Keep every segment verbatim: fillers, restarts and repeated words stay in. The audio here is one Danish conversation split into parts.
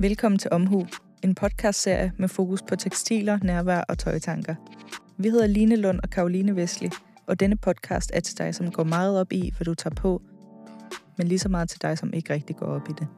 Velkommen til Omhu, en podcastserie med fokus på tekstiler, nærvær og tøjtanker. Vi hedder Line Lund og Caroline Vesli, og denne podcast er til dig, som går meget op i, hvad du tager på, men lige så meget til dig, som ikke rigtig går op i det.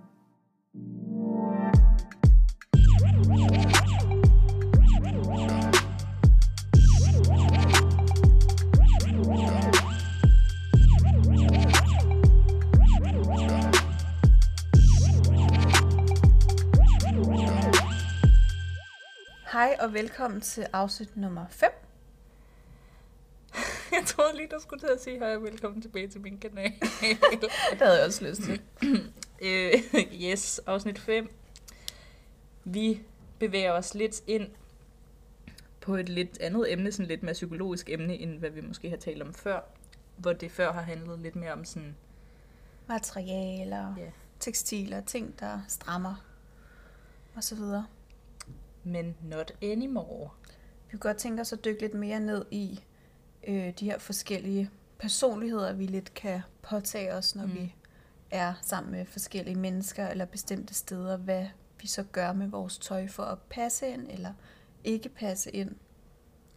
Hej og velkommen til afsnit nummer fem. Jeg troede lige, du skulle til at sige hej og velkommen tilbage til min kanal. Det havde jeg også lyst til. uh, yes, afsnit fem. Vi bevæger os lidt ind på et lidt andet emne, sådan lidt mere psykologisk emne, end hvad vi måske har talt om før. Hvor det før har handlet lidt mere om sådan materialer, yeah. tekstiler, ting der strammer og så videre. Men not anymore. Vi kunne godt tænke os at dykke lidt mere ned i øh, de her forskellige personligheder, vi lidt kan påtage os, når mm. vi er sammen med forskellige mennesker eller bestemte steder, hvad vi så gør med vores tøj for at passe ind eller ikke passe ind.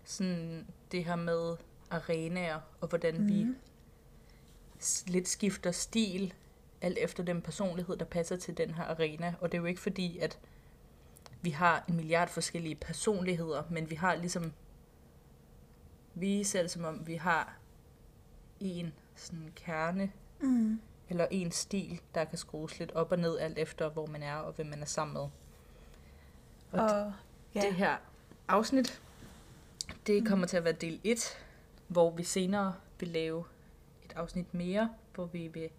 Sådan det her med arenaer og hvordan mm. vi lidt skifter stil alt efter den personlighed, der passer til den her arena. Og det er jo ikke fordi, at vi har en milliard forskellige personligheder, men vi har ligesom, vi selv som om vi har en sådan kerne, mm. eller en stil, der kan skrues lidt op og ned, alt efter hvor man er og hvem man er sammen med. Og, og det, ja. det her afsnit, det kommer mm. til at være del et, hvor vi senere vil lave et afsnit mere, hvor vi vil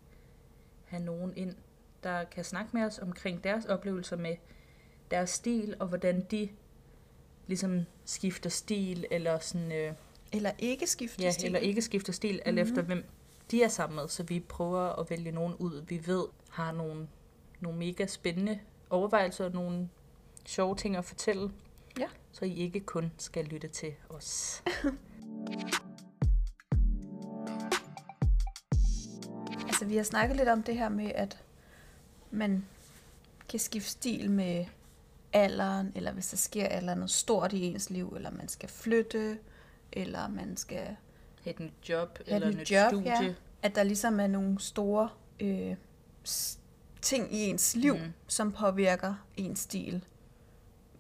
have nogen ind, der kan snakke med os omkring deres oplevelser med deres stil, og hvordan de ligesom skifter stil, eller sådan... Øh, eller ikke skifter ja, stil. eller ikke skifter stil, mm-hmm. alt efter hvem de er sammen med, så vi prøver at vælge nogen ud, vi ved har nogle, nogle mega spændende overvejelser, og nogle sjove ting at fortælle, ja. Så I ikke kun skal lytte til os. Altså, vi har snakket lidt om det her med, at man kan skifte stil med alderen, eller hvis der sker eller noget stort i ens liv, eller man skal flytte, eller man skal have et nyt job, eller et nyt job, studie. Ja. At der ligesom er nogle store øh, ting i ens liv, mm. som påvirker ens stil.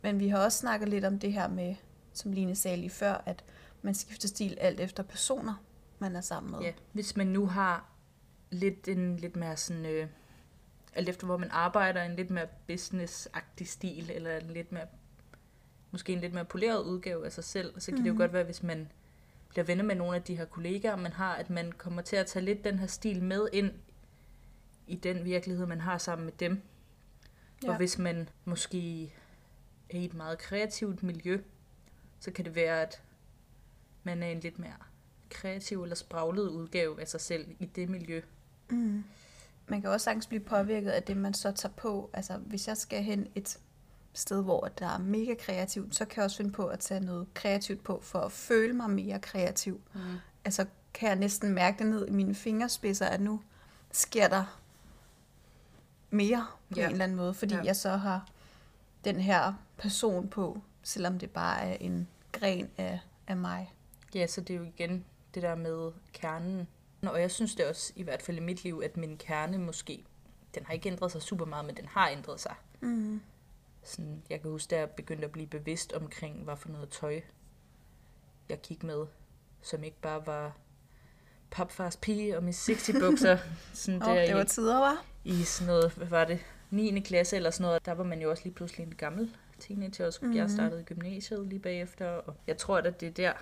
Men vi har også snakket lidt om det her med, som Line sagde lige før, at man skifter stil alt efter personer, man er sammen med. Ja. Hvis man nu har lidt en lidt mere sådan... Øh alt efter hvor man arbejder, en lidt mere business-agtig stil, eller en lidt mere, måske en lidt mere poleret udgave af sig selv, så kan mm. det jo godt være, hvis man bliver venner med nogle af de her kollegaer, man har, at man kommer til at tage lidt den her stil med ind i den virkelighed, man har sammen med dem. Ja. Og hvis man måske er i et meget kreativt miljø, så kan det være, at man er en lidt mere kreativ eller spraglet udgave af sig selv i det miljø. Mm. Man kan også sagtens blive påvirket af det, man så tager på. Altså, hvis jeg skal hen et sted, hvor der er mega kreativt, så kan jeg også finde på at tage noget kreativt på, for at føle mig mere kreativ. Mm. Altså, kan jeg næsten mærke det ned i mine fingerspidser, at nu sker der mere på ja. en eller anden måde, fordi ja. jeg så har den her person på, selvom det bare er en gren af, af mig. Ja, så det er jo igen det der med kernen. Og jeg synes det også, i hvert fald i mit liv, at min kerne måske, den har ikke ændret sig super meget, men den har ændret sig. Mm. Sådan, jeg kan huske, da jeg begyndte at blive bevidst omkring, hvad for noget tøj, jeg gik med, som ikke bare var papfars pige og mine sixty-bukser. Sådan oh, der det var i, tider, var? I sådan noget, hvad var det, niende klasse eller sådan noget. Der var man jo også lige pludselig en gammel teenager, og mm. jeg startede i gymnasiet lige bagefter. Og jeg tror, at det er der,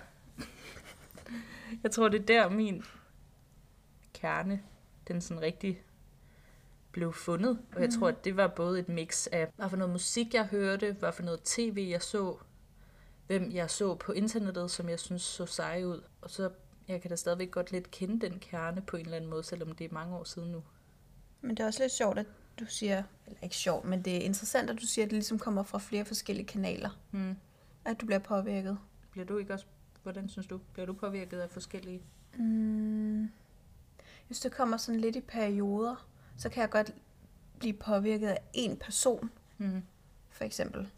jeg tror, det er der min... kerne, den sådan rigtig blev fundet. Og jeg tror, at det var både et mix af, hvad for noget musik jeg hørte, hvad for noget tv jeg så, hvem jeg så på internettet, som jeg synes så sej ud. Og så, jeg kan da stadigvæk godt lidt kende den kerne på en eller anden måde, selvom det er mange år siden nu. Men det er også lidt sjovt, at du siger, eller ikke sjovt, men det er interessant, at du siger, at det ligesom kommer fra flere forskellige kanaler. Hmm. At du bliver påvirket. Bliver du ikke også, hvordan synes du, bliver du påvirket af forskellige? Mm. Hvis det kommer sådan lidt i perioder, så kan jeg godt blive påvirket af én person. Mm. for eksempel.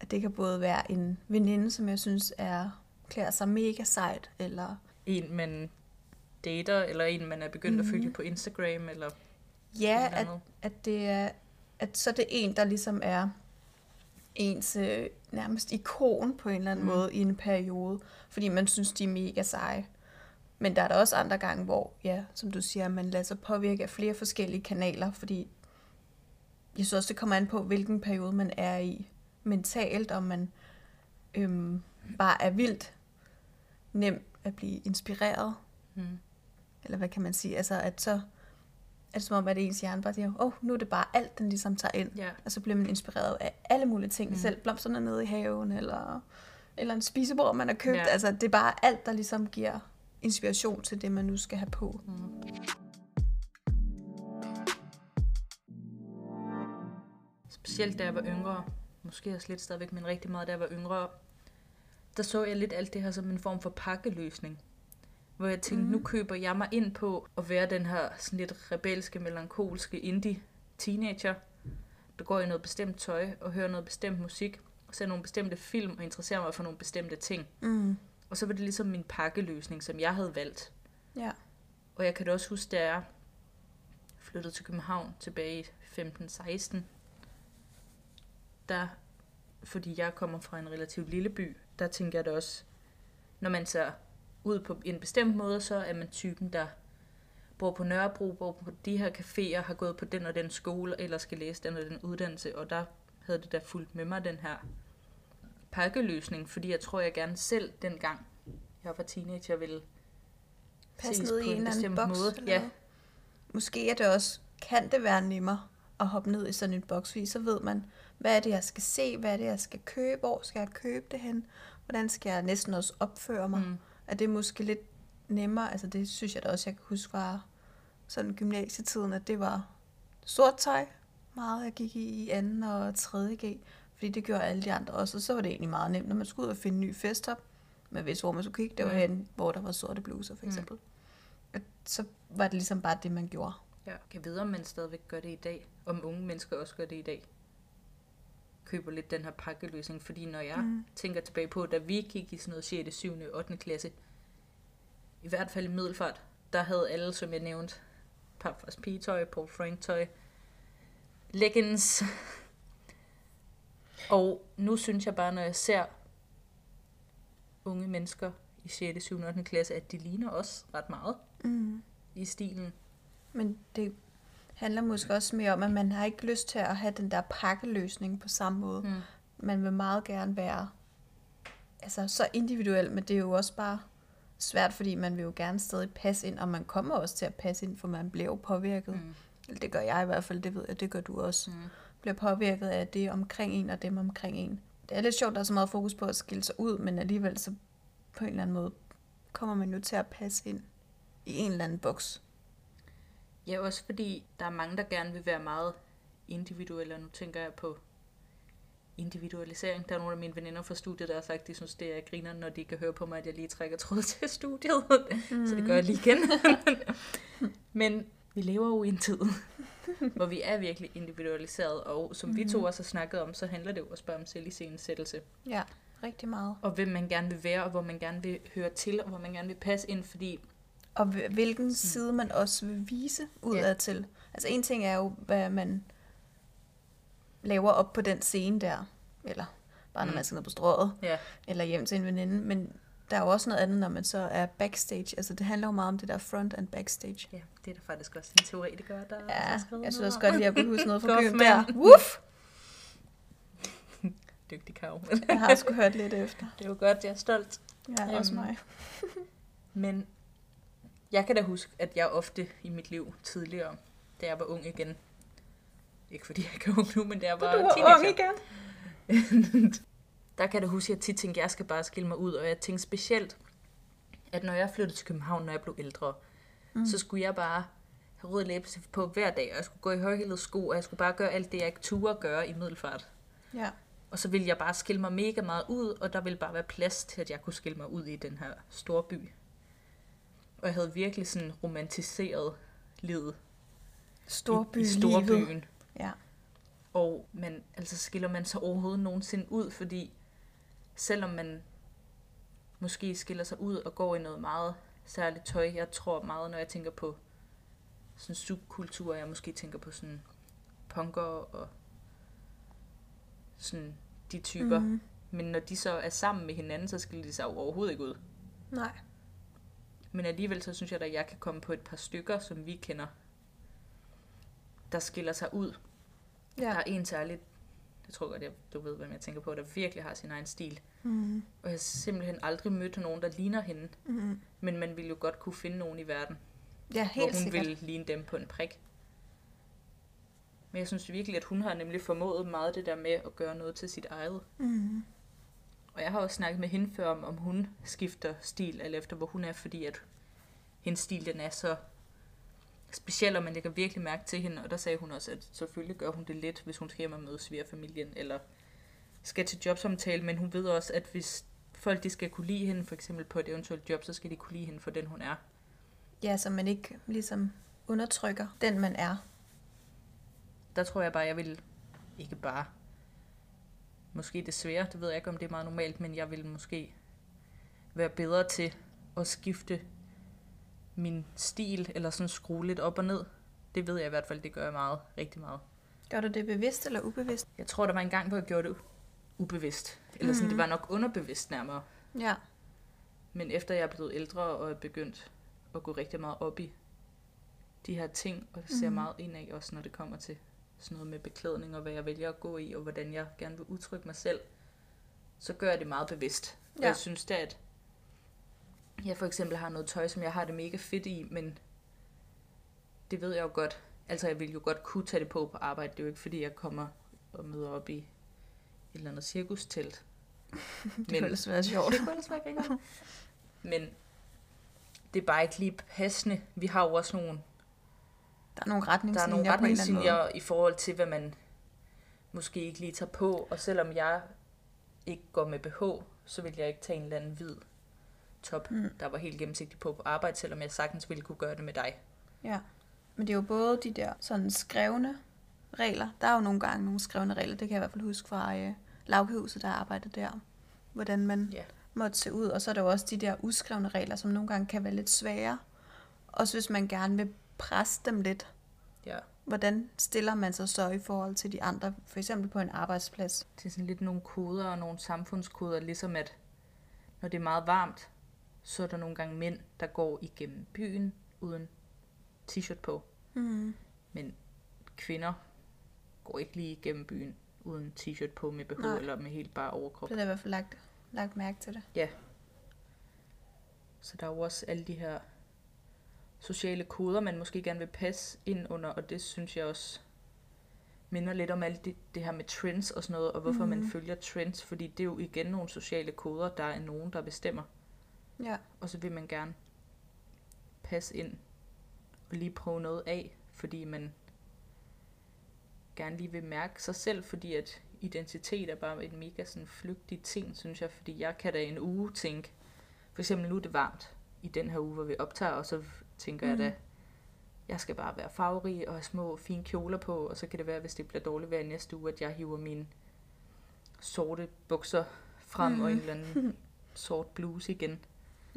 At det kan både være en veninde, som jeg synes er klæder sig mega sejt, eller en, man dater, eller en, man er begyndt mm-hmm. at følge på Instagram, eller ja, at, at det er, at så det er en, der ligesom er ens øh, nærmest ikon på en eller anden mm. måde i en periode, fordi man synes, de er mega seje. Men der er der også andre gange, hvor, ja, som du siger, man lader sig påvirke af flere forskellige kanaler, fordi jeg synes også, det kommer an på, hvilken periode man er i mentalt, om man øhm, bare er vildt nem at blive inspireret. Mm. Eller hvad kan man sige? Altså, at så er det som om, at ens hjerne bare siger, åh, oh, nu er det bare alt, den ligesom tager ind. Yeah. Og så bliver man inspireret af alle mulige ting, mm. selv blomsterne nede i haven, eller, eller en spisebord, man har købt. Yeah. Altså, det er bare alt, der ligesom giver inspiration til det, man nu skal have på. Mm. Specielt da jeg var yngre, måske også lidt stadigvæk, men rigtig meget da jeg var yngre, der så jeg lidt alt det her som en form for pakkeløsning. Hvor jeg tænkte, mm. nu køber jeg mig ind på at være den her sådan lidt rebelske, melankolske indie-teenager, der går i noget bestemt tøj og hører noget bestemt musik, og ser nogle bestemte film og interesserer mig for nogle bestemte ting. Mm. Og så var det ligesom min pakkeløsning, som jeg havde valgt. Ja. Og jeg kan da også huske, da jeg flyttede til København tilbage i femten seksten, der, fordi jeg kommer fra en relativt lille by, der tænker jeg da også, når man ser ud på en bestemt måde, så er man typen, der bor på Nørrebro, bor på de her caféer, har gået på den og den skole, eller skal læse den og den uddannelse, og der havde det da fulgt med mig, den her pakkeløsning, fordi jeg tror, jeg gerne selv dengang, jeg var teenager, ville passe ses ned på i en, en bestemt boks, måde. Ja. Måske er det også, kan det være nemmere at hoppe ned i sådan en boks, fordi så ved man, hvad er det, jeg skal se, hvad er det, jeg skal købe, hvor skal jeg købe det hen, hvordan skal jeg næsten også opføre mig. Mm. Er det måske lidt nemmere, altså det synes jeg da også, jeg kan huske fra sådan gymnasietiden, at det var sort tøj, meget jeg gik i i anden og tredje G, fordi det gjorde alle de andre også, og så var det egentlig meget nemt, når man skulle ud og finde en ny festtop, man vidste, hvor man skulle kigge, det var mm. hen, hvor der var sorte bluser for eksempel. Mm. Og så var det ligesom bare det, man gjorde. Ja. Jeg kan vide, om man stadigvæk gør det i dag, om unge mennesker også gør det i dag. Køber lidt den her pakkeløsning, fordi når jeg mm. tænker tilbage på, da vi gik i sådan noget sjette, syvende, ottende klasse, i hvert fald i Middelfart, der havde alle, som jeg nævnte, Papas pigetøj, Paul Frank tøj, leggings. Og nu synes jeg bare, når jeg ser unge mennesker i sjette, syvende, ottende klasse, at de ligner os ret meget mm. i stilen. Men det handler måske også mere om, at man har ikke lyst til at have den der pakkeløsning på samme måde. Mm. Man vil meget gerne være altså, så individuel, men det er jo også bare svært, fordi man vil jo gerne stadig passe ind, og man kommer også til at passe ind, for man bliver påvirket. Mm. Det gør jeg i hvert fald, det ved jeg, det gør du også. Mm. Bliver påvirket af det omkring en, og dem omkring en. Det er lidt sjovt, der er så meget fokus på at skille sig ud, men alligevel så på en eller anden måde kommer man jo til at passe ind i en eller anden boks. Ja, også fordi der er mange, der gerne vil være meget individuelle, og nu tænker jeg på individualisering. Der er nogle af mine veninder fra studiet, der har sagt, de synes, det er griner, når de kan høre på mig, at jeg lige trækker tråd til studiet. Mm. Så det gør jeg lige igen. Men vi lever jo i en tid, hvor vi er virkelig individualiseret, og som mm. vi to også har snakket om, så handler det jo også bare om selviscenesættelse. Ja, rigtig meget. Og hvem man gerne vil være, og hvor man gerne vil høre til, og hvor man gerne vil passe ind, fordi og hvilken side man også vil vise udadtil. Yeah. Altså en ting er jo, hvad man laver op på den scene der, eller bare når mm. man skal ned på Strøget, yeah. eller hjem til en veninde, men der er jo også noget andet, når man så er backstage. Altså det handler jo meget om det der front and backstage. Ja, yeah, det er der faktisk også en teoretiker, der ja, har skrevet. Jeg synes også godt, at jeg kunne huske noget fra byen der. Woof! Dygtig Karo. Jeg har sgu hørt lidt efter. Det er jo godt, jeg er stolt. Ja, um, også mig. Men jeg kan da huske, at jeg ofte i mit liv tidligere, da jeg var ung igen, ikke fordi jeg ikke er ung nu, men da jeg var teenager, der kan jeg da huske, at jeg tit tænkte, at jeg skal bare skille mig ud, og jeg tænkte specielt, at når jeg flyttede til København, når jeg blev ældre, mm. så skulle jeg bare have rød læbestift på hver dag, og jeg skulle gå i højhælede sko, og jeg skulle bare gøre alt det, jeg ikke turde at gøre i Middelfart. Ja. Og så ville jeg bare skille mig mega meget ud, og der ville bare være plads til, at jeg kunne skille mig ud i den her store by. Og jeg havde virkelig sådan romantiseret livet. Storbyen. I, i storbyen. Ja. Og man, altså skiller man sig overhovedet nogensinde ud, fordi selvom man måske skiller sig ud og går i noget meget særligt tøj, jeg tror meget, når jeg tænker på sådan subkulturer, jeg måske tænker på sådan punker og sådan de typer. Mm-hmm. Men når de så er sammen med hinanden, så skiller de sig overhovedet ikke ud. Nej. Men alligevel så synes jeg, at jeg kan komme på et par stykker, som vi kender, der skiller sig ud. Ja. Der er en særligt, jeg tror godt, jeg, du ved, hvem jeg tænker på, der virkelig har sin egen stil. Mm-hmm. Og jeg har simpelthen aldrig mødt nogen, der ligner hende. Mm-hmm. Men man ville jo godt kunne finde nogen i verden, ja, helt hvor hun sikkert ville ligne dem på en prik. Men jeg synes virkelig, at hun har nemlig formået meget det der med at gøre noget til sit eget. Mm-hmm. Og jeg har også snakket med hende før om, om hun skifter stil, eller efter hvor hun er, fordi at hendes stil den er så speciel, og man lægger virkelig mærke til hende. Og der sagde hun også, at selvfølgelig gør hun det lidt, hvis hun skal hjem og møde svigerfamilien, eller skal til jobsamtale, men hun ved også, at hvis folk de skal kunne lide hende, for eksempel på et eventuelt job, så skal de kunne lide hende for den, hun er. Ja, så man ikke ligesom undertrykker den, man er. Der tror jeg bare, jeg vil ikke bare, måske desværre, det ved jeg ikke, om det er meget normalt, men jeg vil måske være bedre til at skifte min stil, eller sådan skrue lidt op og ned. Det ved jeg i hvert fald, det gør jeg meget, rigtig meget. Gør du det bevidst eller ubevidst? Jeg tror, der var en gang, hvor jeg gjorde det ubevidst. Eller sådan, mm-hmm. Det var nok underbevidst nærmere. Ja. Men efter jeg er blevet ældre, og er begyndt at gå rigtig meget op i de her ting, og ser mm-hmm. meget ind af, også når det kommer til sådan noget med beklædning, og hvad jeg vælger at gå i, og hvordan jeg gerne vil udtrykke mig selv, så gør jeg det meget bevidst. Ja. Og jeg synes da, at jeg for eksempel har noget tøj, som jeg har det mega fedt i, men det ved jeg jo godt. Altså, jeg ville jo godt kunne tage det på på arbejde. Det er jo ikke, fordi jeg kommer og møder op i et eller andet cirkustelt. Det kunne ellers være sjovt. Det kunne ellers være gængere. Men det er bare ikke lige passende. Vi har jo også nogle... Der er nogle retningslinjer, der er nogle retningslinjer i forhold til, hvad man måske ikke lige tager på. Og selvom jeg ikke går med B H, så vil jeg ikke tage en eller anden hvid top, mm. der var helt gennemsigtig på på arbejde, selvom jeg sagtens ville kunne gøre det med dig. Ja. Men det er jo både de der sådan skrevne regler. Der er jo nogle gange nogle skrevne regler. Det kan jeg i hvert fald huske fra øh, Lavkehuset, der arbejdede der. Hvordan man yeah. måtte se ud. Og så er der jo også de der uskrevne regler, som nogle gange kan være lidt svære. Også hvis man gerne vil presse dem lidt. Yeah. Hvordan stiller man sig så i forhold til de andre? For eksempel på en arbejdsplads. Det er sådan lidt nogle koder og nogle samfundskoder. Ligesom at når det er meget varmt, så er der nogle gange mænd, der går igennem byen uden t-shirt på. Mm. Men kvinder går ikke lige igennem byen uden t-shirt på med B H eller med helt bare overkrop. Det er i hvert fald lagt, lagt mærke til det. Ja. Så der er jo også alle de her sociale koder, man måske gerne vil passe ind under, og det synes jeg også minder lidt om alt det, det her med trends og sådan noget, og hvorfor mm. man følger trends, fordi det er jo igen nogle sociale koder, der er nogen, der bestemmer. Ja. Og så vil man gerne passe ind og lige prøve noget af, fordi man gerne lige vil mærke sig selv, fordi at identitet er bare en mega sådan flygtig ting, synes jeg, fordi jeg kan da en uge tænke, for eksempel nu er det varmt i den her uge, hvor vi optager, og så tænker mm. jeg da, jeg skal bare være farverig og have små fine kjoler på, og så kan det være, hvis det bliver dårligt vejr næste uge, at jeg hiver mine sorte bukser frem mm. og en eller anden sort bluse igen.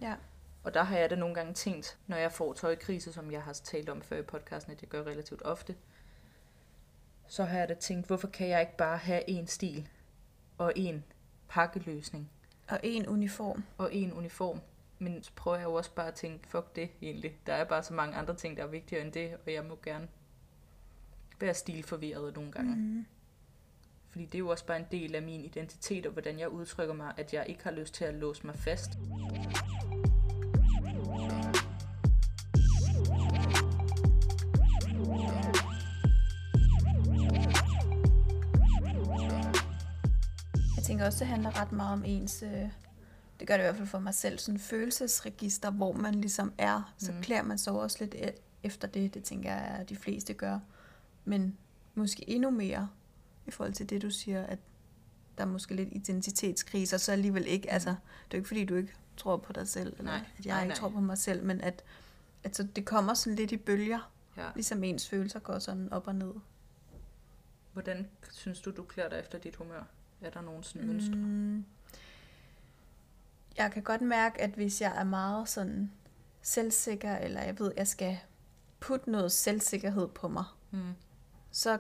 Ja. Og der har jeg da nogle gange tænkt, når jeg får tøjkrise, som jeg har talt om før i podcasten, at jeg gør relativt ofte, så har jeg da tænkt, hvorfor kan jeg ikke bare have én stil og én pakkeløsning? Og én uniform. Og én uniform. Men så prøver jeg jo også bare at tænke, fuck det egentlig. Der er bare så mange andre ting, der er vigtigere end det, og jeg må gerne være stilforvirret nogle gange. Mm. Fordi det er jo også bare en del af min identitet, og hvordan jeg udtrykker mig, at jeg ikke har lyst til at låse mig fast. Jeg tænker også, det handler ret meget om ens, det gør det i hvert fald for mig selv, sådan følelsesregister, hvor man ligesom er. Så mm. klæder man så også lidt efter det, det tænker jeg, at de fleste gør. Men måske endnu mere i forhold til det, du siger, at der er måske lidt identitetskrise, og så alligevel ikke, altså, det er ikke fordi, du ikke tror på dig selv, eller nej, at jeg nej, ikke nej. tror på mig selv, men at altså, det kommer sådan lidt i bølger, ja. Ligesom ens følelser går sådan op og ned. Hvordan synes du, du klæder dig efter dit humør? Er der nogen sådan mønstre? Mm. Jeg kan godt mærke, at hvis jeg er meget sådan selvsikker, eller jeg ved, jeg skal putte noget selvsikkerhed på mig, mm. så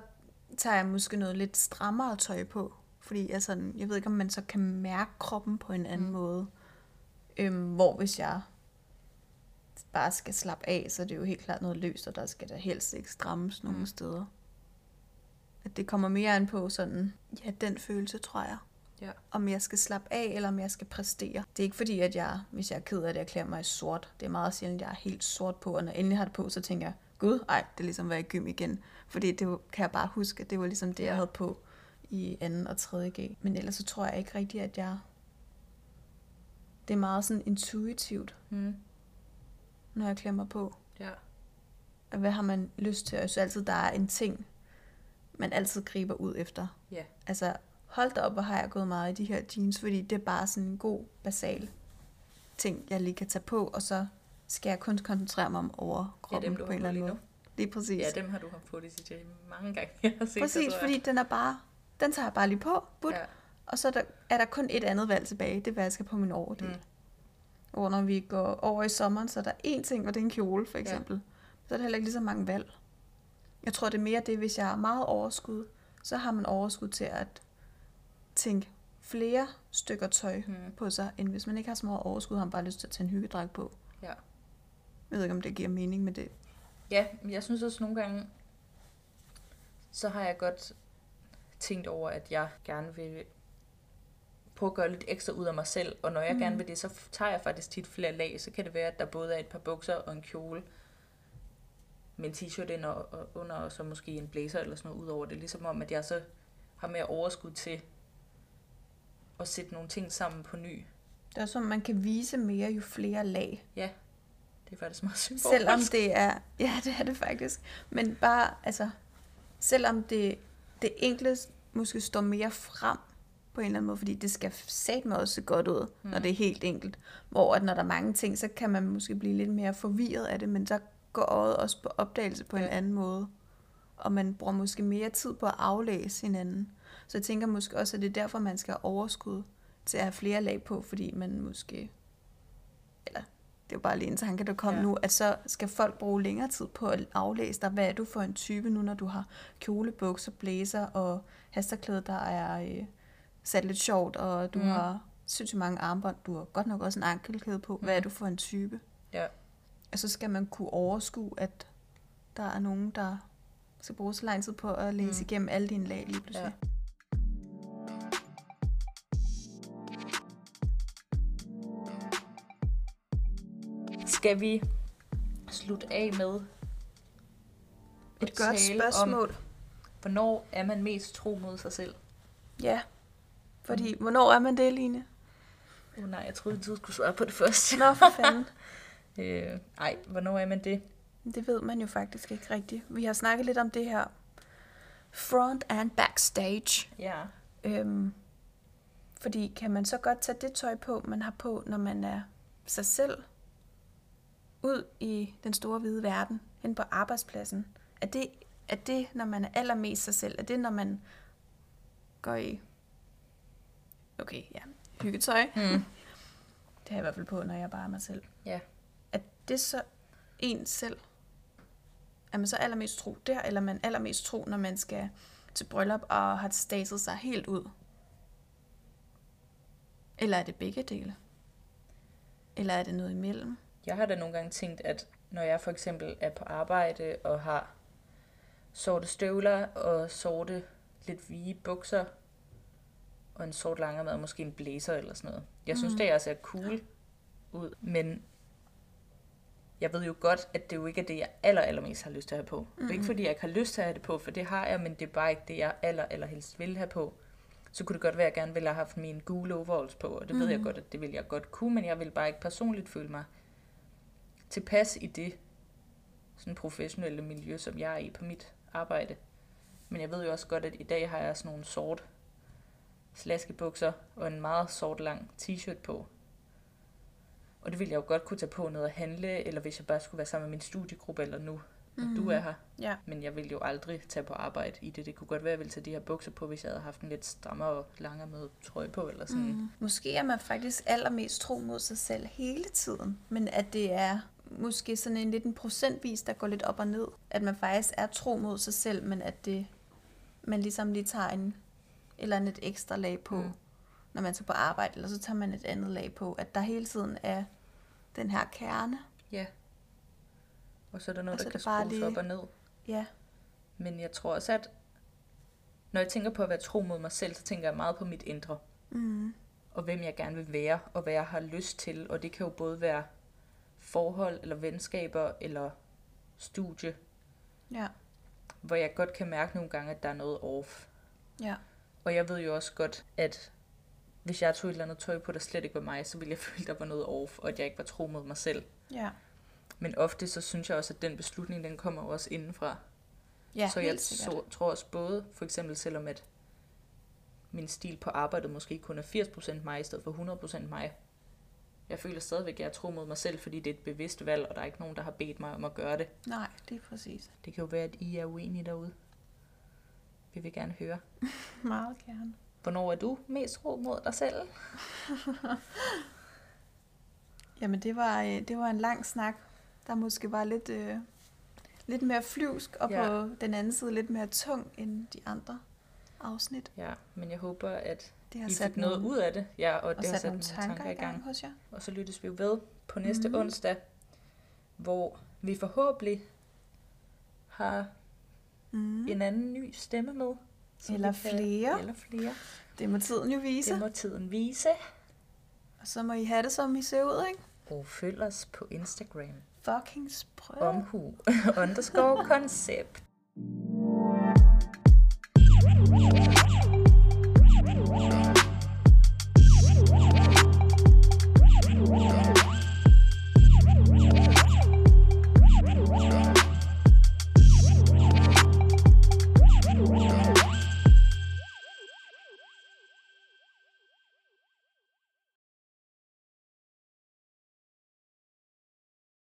tager jeg måske noget lidt strammere tøj på. Fordi jeg, sådan, jeg ved ikke, om man så kan mærke kroppen på en anden mm. måde. Øhm, hvor hvis jeg bare skal slappe af, så er det jo helt klart noget løst, og der skal der helst ikke strammes nogle mm. steder. At det kommer mere an på sådan, ja, den følelse, tror jeg. Ja. Om jeg skal slappe af, eller om jeg skal præstere. Det er ikke fordi, at jeg, hvis jeg er ked af det, jeg klæder mig i sort. Det er meget sjældent, at jeg er helt sort på, og når jeg endelig har det på, så tænker jeg, gud, ej, det er ligesom være i gym igen. Fordi det kan jeg bare huske, at det var ligesom det, jeg havde på i anden og tredje G. Men ellers så tror jeg ikke rigtigt, at jeg... Det er meget sådan intuitivt, mm. når jeg klæder mig på. Ja. Og hvad har man lyst til? Og så altid, der er en ting, man altid griber ud efter. Yeah. Altså, hold da op, hvor har jeg gået meget i de her jeans, fordi det er bare sådan en god, basal ting, jeg lige kan tage på, og så skal jeg kun koncentrere mig om over kroppen, ja, dem, på en eller anden måde. Nu. Lige præcis. Ja, dem har du haft på, det siger jeg mange gange, jeg har set. Præcis, fordi den er bare, den tager jeg bare lige på, but, ja. Og så er der, er der kun et andet valg tilbage, det er, hvad jeg skal på min overdel. Mm. Og når vi går over i sommeren, så er der én ting, og det er en kjole, for eksempel. Ja. Så er der heller ikke lige så mange valg. Jeg tror, det er mere det, hvis jeg har meget overskud, så har man overskud til at tænke flere stykker tøj mm. på sig, end hvis man ikke har så meget overskud, har man bare lyst til at tage en hyggedrag på. Ja. Jeg ved ikke, om det giver mening med det. Ja, jeg synes også nogle gange, så har jeg godt tænkt over, at jeg gerne vil prøve at gøre lidt ekstra ud af mig selv, og når jeg mm. gerne vil det, så tager jeg faktisk tit flere lag, så kan det være, at der både er et par bukser og en kjole, men t-shirt ind og under, og så måske en blazer eller sådan noget ud over det. Ligesom om, at jeg så har mere overskud til at sætte nogle ting sammen på ny. Det er som, man kan vise mere, jo flere lag. Ja, det er faktisk meget symbolisk. Selvom det er, ja, det er det faktisk. Men bare, altså, selvom det, det enkle måske står mere frem på en eller anden måde, fordi det skal satme også se godt ud, mm. når det er helt enkelt. Hvor at når der er mange ting, så kan man måske blive lidt mere forvirret af det, men så går øjet også på opdagelse på en ja. anden måde. Og man bruger måske mere tid på at aflæse hinanden. Så jeg tænker måske også, at det er derfor, man skal have overskud til at have flere lag på, fordi man måske... Eller, det er jo bare lige en tanke, der kom ja. nu, at så skal folk bruge længere tid på at aflæse dig. Hvad er du for en type nu, når du har kjole, bukser, blæser og halsterklæde, der er øh, sat lidt sjovt, og du mm. har sindssygt mange armbånd. Du har godt nok også en ankelkæde på. Hvad mm. er du for en type? Ja. Og så skal man kunne overskue, at der er nogen, der skal bruge så lang tid på at læse mm. igennem alle dine lag lige pludselig. Ja. Skal vi slutte af med et godt spørgsmål om, hvornår er man mest tro mod sig selv? Ja, fordi mm. hvornår er man det, Line? Oh, nej, jeg troede, du skulle svare på det først. Nå, for fanden. Øh, ej, hvornår er man det? Det ved man jo faktisk ikke rigtigt. Vi har snakket lidt om det her front and backstage. Ja. Øhm, fordi kan man så godt tage det tøj på, man har på, når man er sig selv, ud i den store hvide verden, hen på arbejdspladsen? Er det, er det, når man er allermest sig selv? Er det, når man går i... Okay, ja, hyggetøj. Mm. Det har jeg i hvert fald på, når jeg bare er mig selv. Ja. Er det så en selv? Er man så allermest tro der, eller er man allermest tro, når man skal til bryllup og har staset sig helt ud? Eller er det begge dele? Eller er det noget imellem? Jeg har da nogle gange tænkt, at når jeg for eksempel er på arbejde og har sorte støvler og sorte lidt vige bukser og en sort langermad og måske en blæser eller sådan noget. Jeg synes, mm. det er altså cool ja. ud, men jeg ved jo godt, at det jo ikke er det, jeg aller, allermest har lyst til at have på. Mm. Det er ikke fordi, jeg ikke har lyst til at have det på, for det har jeg, men det er bare ikke det, jeg aller, aller helst vil have på. Så kunne det godt være, at jeg gerne ville have haft mine gule overalls på, og det mm. ved jeg godt, at det ville jeg godt kunne, men jeg vil bare ikke personligt føle mig tilpas i det sådan professionelle miljø, som jeg er i på mit arbejde. Men jeg ved jo også godt, at i dag har jeg sådan nogle sort slaskebukser og en meget sort lang t-shirt på. Og det ville jeg jo godt kunne tage på noget at handle, eller hvis jeg bare skulle være sammen med min studiegruppe, eller nu mm. du er her. Ja. Men jeg ville jo aldrig tage på arbejde i det. Det kunne godt være, at jeg ville tage de her bukser på, hvis jeg havde haft en lidt strammere og langere med trøje på. Eller sådan. Mm. Måske er man faktisk allermest tro mod sig selv hele tiden, men at det er måske sådan en lidt en procentvis, der går lidt op og ned. At man faktisk er tro mod sig selv, men at det, man ligesom lige tager en eller andet et ekstra lag på, mm. når man tager på arbejde, eller så tager man et andet lag på. At der hele tiden er den her kerne. Ja. Og så er der noget, der kan skrues lige op og ned. Ja. Men jeg tror også, at når jeg tænker på at være tro mod mig selv, så tænker jeg meget på mit indre. Mm. Og hvem jeg gerne vil være, og hvad jeg har lyst til. Og det kan jo både være forhold, eller venskaber, eller studie. Ja. Hvor jeg godt kan mærke nogle gange, at der er noget off. Ja. Og jeg ved jo også godt, at hvis jeg tog et eller andet tøj på, der slet ikke var mig, så ville jeg føle, der var noget off, og at jeg ikke var tro mod mig selv. Ja. Men ofte så synes jeg også, at den beslutning, den kommer også indenfra. Ja, så jeg så, tror også både, for eksempel selvom at min stil på arbejdet måske kun er firs procent mig, i stedet for hundrede procent mig. Jeg føler stadigvæk, at jeg er tro mod mig selv, fordi det er et bevidst valg, og der er ikke nogen, der har bedt mig om at gøre det. Nej, det er præcis. Det kan jo være, at I er uenige derude. Vi vil gerne høre. Meget gerne. Hvornår er du mest tro mod dig selv? Jamen, det var, det var en lang snak. Der måske var lidt, øh, lidt mere flyvsk, og ja. På den anden side lidt mere tung end de andre afsnit. Ja, men jeg håber, at det har I fik noget ud af det. Ja, og, og det har sat nogle tanker, tanker i gang. gang hos jer. Og så lyttes vi jo ved på næste mm. onsdag, hvor vi forhåbentlig har mm. en anden ny stemme med. Eller flere. Eller flere. Det må tiden jo vise. Det må tiden vise. Og så må I have det, som I ser ud, ikke? Og følg os på Instagram. Fucking sprøv. Omhu underscore koncept.